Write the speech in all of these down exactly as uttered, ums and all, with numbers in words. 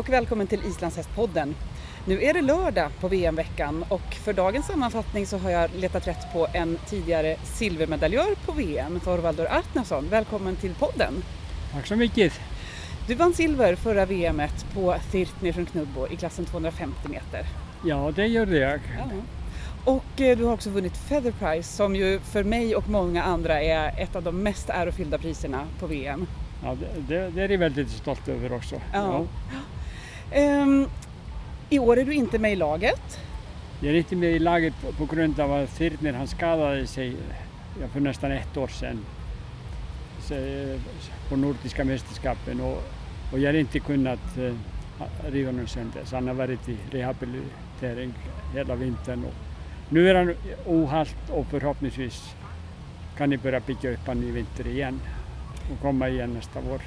och välkommen till Islandshästpodden. Nu är det lördag på V M-veckan och för dagens sammanfattning så har jag letat rätt på en tidigare silvermedaljör på V M, Thorvaldur Arnason. Välkommen till podden. Tack så mycket. Du vann silver förra V M-et på Thyrnir från Knubbo i klassen tvåhundrafemtio meter. Ja, det gjorde jag. Ja. Och du har också vunnit Feather Prize som ju för mig och många andra är ett av de mest ärofyllda priserna på V M. Ja, det, det är jag väldigt stolt över också. Ja. Ja. Ehm, I år är du inte med i laget? Jag är inte med i laget på, på grund av att Thyrnir han skadade sig för nästan ett år sedan på nordiska mästerskapen och, och jag har inte kunnat eh, riva någon sönder. Så han har varit i rehabilitering hela vintern. Och nu är han ohalt och förhoppningsvis kan ni börja bygga upp han i vinter igen och komma igen nästa vår.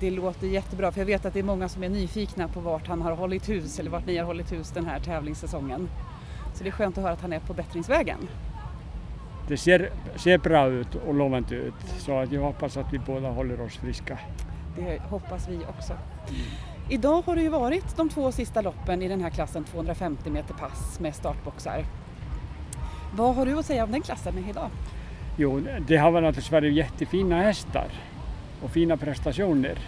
Det låter jättebra, för jag vet att det är många som är nyfikna på vart han har hållit hus eller vart ni har hållit hus den här tävlingssäsongen. Så det är skönt att höra att han är på bättringsvägen. Det ser, ser bra ut och lovande ut, så jag hoppas att vi båda håller oss friska. Det hoppas vi också. Mm. Idag har det ju varit de två sista loppen i den här klassen tvåhundrafemtio meter pass med startboxar. Vad har du att säga om den klassen idag? Jo, det har väl naturligtvis varit jättefina hästar och fina prestationer.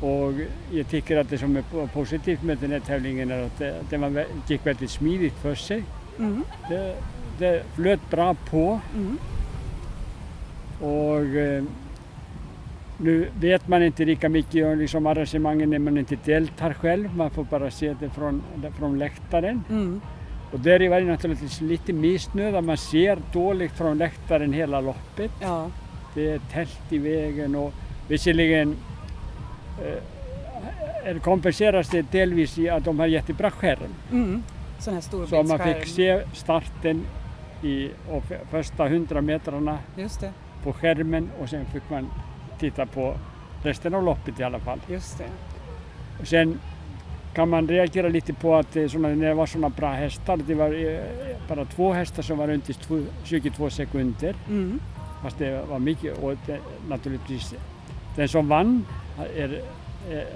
Och jag tycker att det som är positivt med den här tävlingen är att det, det man gick väldigt smidigt för sig. Mm. Det, det flöt bra på. Mm. Och eh, nu vet man inte lika mycket om liksom arrangemangen när man inte deltar själv. Man får bara se det från, från läktaren. Mm. Och där är det naturligtvis lite missnöd att man ser dåligt från läktaren hela loppet. Ja. Det är tält i vägen och visserligen eh, kompenseras det delvis i att de har jättebra skärm. Mm. Sån här storbildsskärm. Så man fick se starten i och första hundra metrarna Just det. På skärmen och sen fick man titta på resten av loppet i alla fall. Just det. Och sen kan man reagera lite på att såna, när det var såna bra hästar, det var bara två hästar som var runt tjugotvå sekunder. Mm. Fast det var mycket och det, naturligtvis den som vann är, är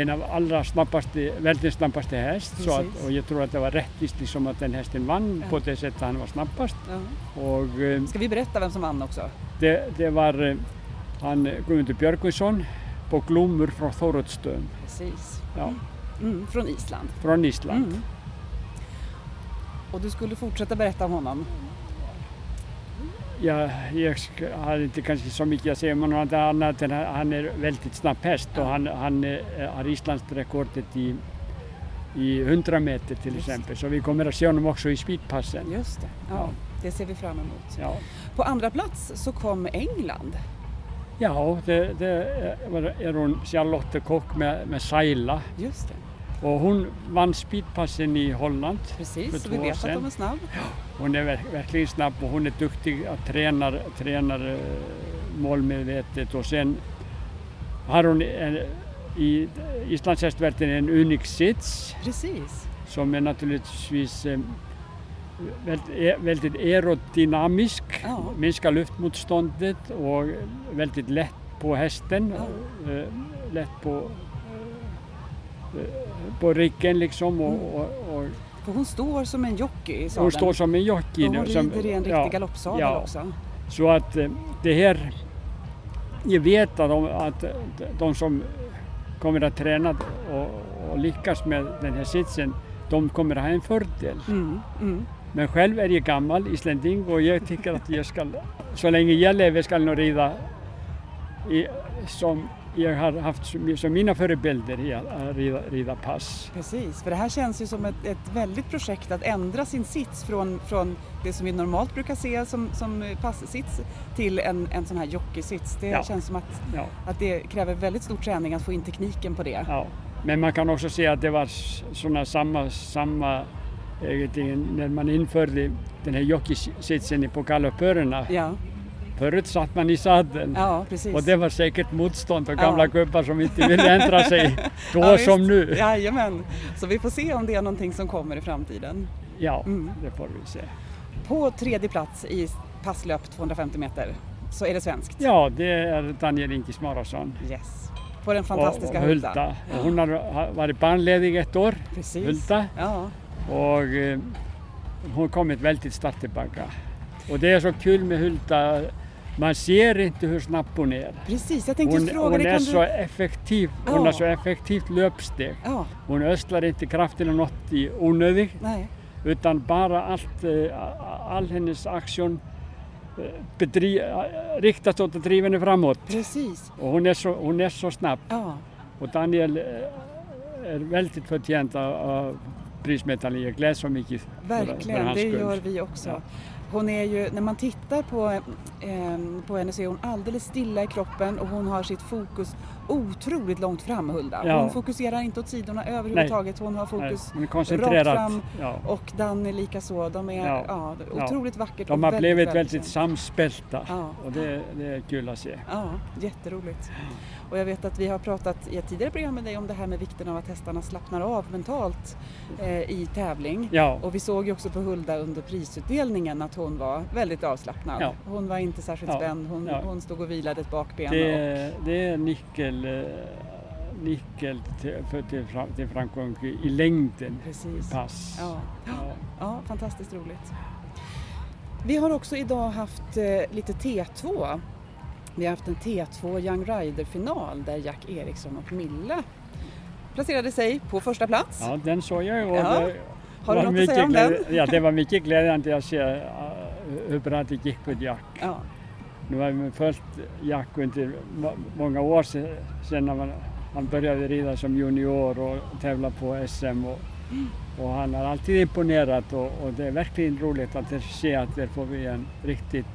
en av allra snabbaste, väldigt snabbaste häst. Så att, och jag tror att det var rättvist liksom att den hästen vann ja. På det sättet han var snabbast. Ja. Och, ska vi berätta vem som vann också? Det, det var han Gudmundur Björgvinsson på Glúmur från Þorsteinsstöðum. Precis. Ja. Mm, från Island. Från Island. Mm. Och du skulle fortsätta berätta om honom? Ja, jag har inte kanske så mycket att säga, men han är väldigt snabb häst och han, han är, har Islandsrekordet i, i hundra meter till Just. Exempel. Så vi kommer att se honom också i speedpassen. Just det, ja, ja. Det ser vi fram emot. Ja. På andra plats så kom England. Ja, det, det är Aron Charlotte Cook med, med Saila. Just det. Och hon vann speedpassen i Holland. Precis, så vi vet sedan. Att hon är snabb. Hon är verkligen snabb och hon är duktig att träna, träna målmedvetet. Och sen har hon en, i Islandshästvärlden en unik sits. Precis. Som är naturligtvis väldigt aerodynamisk, ja. Minskar luftmotståndet och väldigt lätt på hästen, ja. äh, lätt på, äh, på ryggen liksom. Och, mm. och, och, för hon står som en jockey i sadeln. Hon står som en jockey. Och hon rider i en riktig ja, galoppsadel ja. Också. Så att det här, jag vet att de, att de som kommer att träna och, och lyckas med den här sitsen, de kommer att ha en fördel. Mm, mm. Men själv är jag gammal isländing och jag tycker att jag ska, så länge jag lever ska jag nog rida i, som jag har haft som mina förebilder i att rida, rida pass. Precis, för det här känns ju som ett, ett väldigt projekt att ändra sin sits från, från det som vi normalt brukar se som, som pass-sits till en, en sån här jockey-sits. Det ja. Känns som att, ja. Att det kräver väldigt stor träning att få in tekniken på det. Ja. Men man kan också se att det var såna samma, samma när man införde den här jockey-sitsen på galoppörerna. Ja. Förut satt man i sadeln ja, och det var säkert motstånd och gamla ja. Gubbar som inte ville ändra sig då ja, som visst. Nu. Jajamän, så vi får se om det är någonting som kommer i framtiden. Ja, mm. det får vi se. På tredje plats i passlöp tvåhundrafemtio meter så är det svenskt. Ja, det är Daniel Inkes-Marrason. Yes. på den fantastiska och, och Hulda. Hulda. Ja. Hon har varit barnledig ett år, precis. Hulda. Ja. Och eh, hon har kommit väldigt starkt tillbaka. Och det är så kul med Hulda. Man ser inte hur snabb hon är. Precis, jag tänkte hon, fråga hon dig. Är så du... effektiv, hon ja. Är så effektivt löpsteg. Ja. Hon östlar inte kraften och något i onödigt. Nej. Utan bara allt, all hennes aktion bedri, riktas åt att driva henne framåt. Precis. Och hon är så, hon är så snabb. Ja. Och Daniel är väldigt förtjänt av prismedaljen. Jag gläds så mycket. Verkligen, för, för det gör vi också. Ja. Hon är ju, när man tittar på, eh, på henne så är hon alldeles stilla i kroppen och hon har sitt fokus otroligt långt fram, Hulda. Ja. Hon fokuserar inte åt sidorna överhuvudtaget, hon har fokus rakt fram ja. Och Dan är lika så. De är ja. Ja, otroligt ja. Vackert. De har väldigt, blivit väldigt, väldigt samspelta ja. Och det, det är kul att se. Ja, jätteroligt. Och jag vet att vi har pratat i ett tidigare program med dig om det här med vikten av att hästarna slappnar av mentalt eh, i tävling. Ja. Och vi såg ju också på Hulda under prisutdelningen att hon var väldigt avslappnad. Ja. Hon var inte särskilt ja. Spänd, hon, ja. Hon stod och vilade ett bakben. Det, och... det är nyckel, nyckel till, för, till, fram, till framgång i längden. Precis. Pass. Ja. Ja. Ja, fantastiskt roligt. Vi har också idag haft eh, lite T två. Vi har haft en T två Young Rider-final där Jack Eriksson och Mille placerade sig på första plats. Ja, den såg jag. Och ja. Det, har du något att säga om gläd... den? Ja, det var mycket glädjande att se uh, hur bra det gick för Jack. Ja. Nu var vi först Jack under många år sedan när man, han började rida som junior och tävla på S M. Och, mm. och han har alltid imponerat och, och det är verkligen roligt att se att där får vi en riktigt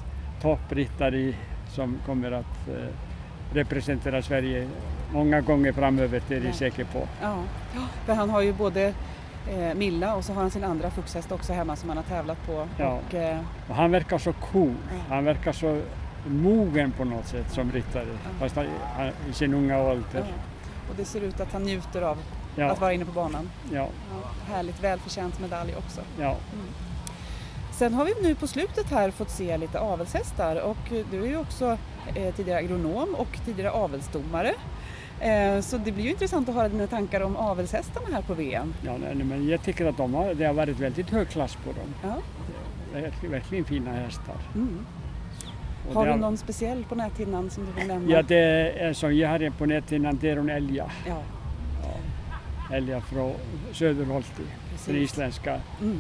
topprittare i som kommer att eh, representera Sverige många gånger framöver, det är jag säker på. Ja, för han har ju både eh, Milla och så har han sin andra foxhäst också hemma som han har tävlat på. Ja. Och, eh... och han verkar så cool, ja. Han verkar så mogen på något sätt som ryttare, ja. Fast han, han, i sin unga ålder. Ja. Och det ser ut att han njuter av ja. Att vara inne på banan. Ja. Ja, härligt, välförtjänt medalj också. Ja. Mm. Sen har vi nu på slutet här fått se lite avelshästar och du är ju också eh, tidigare agronom och tidigare avelsdomare. Eh, så det blir ju intressant att höra dina tankar om avelshästarna här på V M. Ja, nej, men jag tycker att de har, det har varit väldigt hög klass på dem. Ja. Det är verkligen fina hästar. Mm. Har du har... någon speciell på näthinnan som du vill nämna? Ja, det är som jag har på näthinnan, det är hon Elja. Ja. Ja. Elja från Söderholti, den isländska. Mm.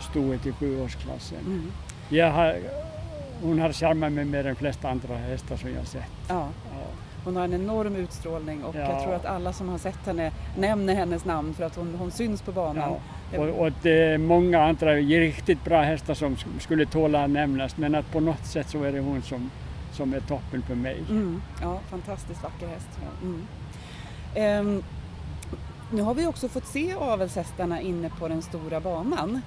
Stået i sjuårsklassen. Mm. Jag har, hon har charmat med mer än de flesta andra hästar som jag har sett. Ja. Ja. Hon har en enorm utstrålning och ja. Jag tror att alla som har sett henne nämner hennes namn för att hon, hon syns på banan. Ja. Och, och det är många andra riktigt bra hästar som skulle tåla att nämnas, men att på något sätt så är det hon som, som är toppen för mig. Mm. Ja, fantastiskt vacker häst. Mm. Um, Nu har vi också fått se avelshästarna inne på den stora banan.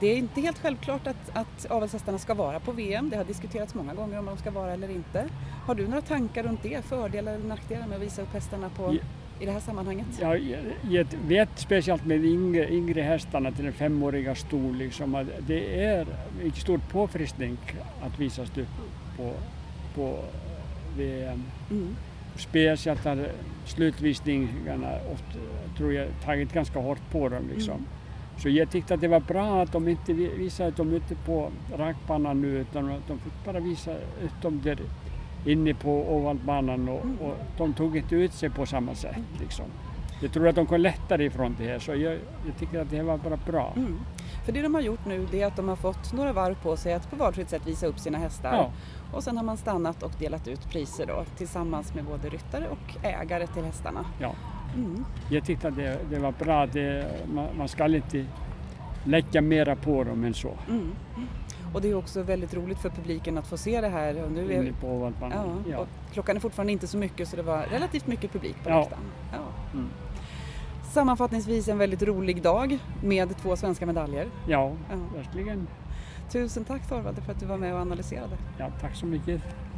Det är inte helt självklart att, att avelshästarna ska vara på V M. Det har diskuterats många gånger om de ska vara eller inte. Har du några tankar runt det? Fördelar eller nackdelar med att visa upp hästarna på, jag, i det här sammanhanget? Ja, jag vet speciellt med yngre, yngre hästarna till den femåriga storlek liksom, att det är en stor påfrestning att visas upp på, på V M. Mm. Speciellt att slutvisningarna ofta, tror jag tagit ganska hårt på dem liksom. Mm. Så jag tyckte att det var bra att de inte visade att de ute på rakbanan nu, utan att de fick bara visa ut dem där inne på ovalbanan och, mm. och de tog inte ut sig på samma sätt liksom. Jag tror att de kom lättare ifrån det här, så jag, jag tycker att det här var bara bra. Mm. För det de har gjort nu är att de har fått några varv på sig att på varsitt sätt visa upp sina hästar. Ja. Och sen har man stannat och delat ut priser då, tillsammans med både ryttare och ägare till hästarna. Ja. Mm. Jag tyckte att det, det var bra. Det, man, man ska inte lägga mera på dem än så. Mm. Och det är också väldigt roligt för publiken att få se det här. Och nu är, inne på ja, ja. Och klockan är fortfarande inte så mycket, så det var relativt mycket publik på läktaren. Ja. Ja. Mm. Sammanfattningsvis en väldigt rolig dag med två svenska medaljer. Ja, ja. Verkligen. Tusen tack Thorvaldur för att du var med och analyserade. Ja, tack så mycket.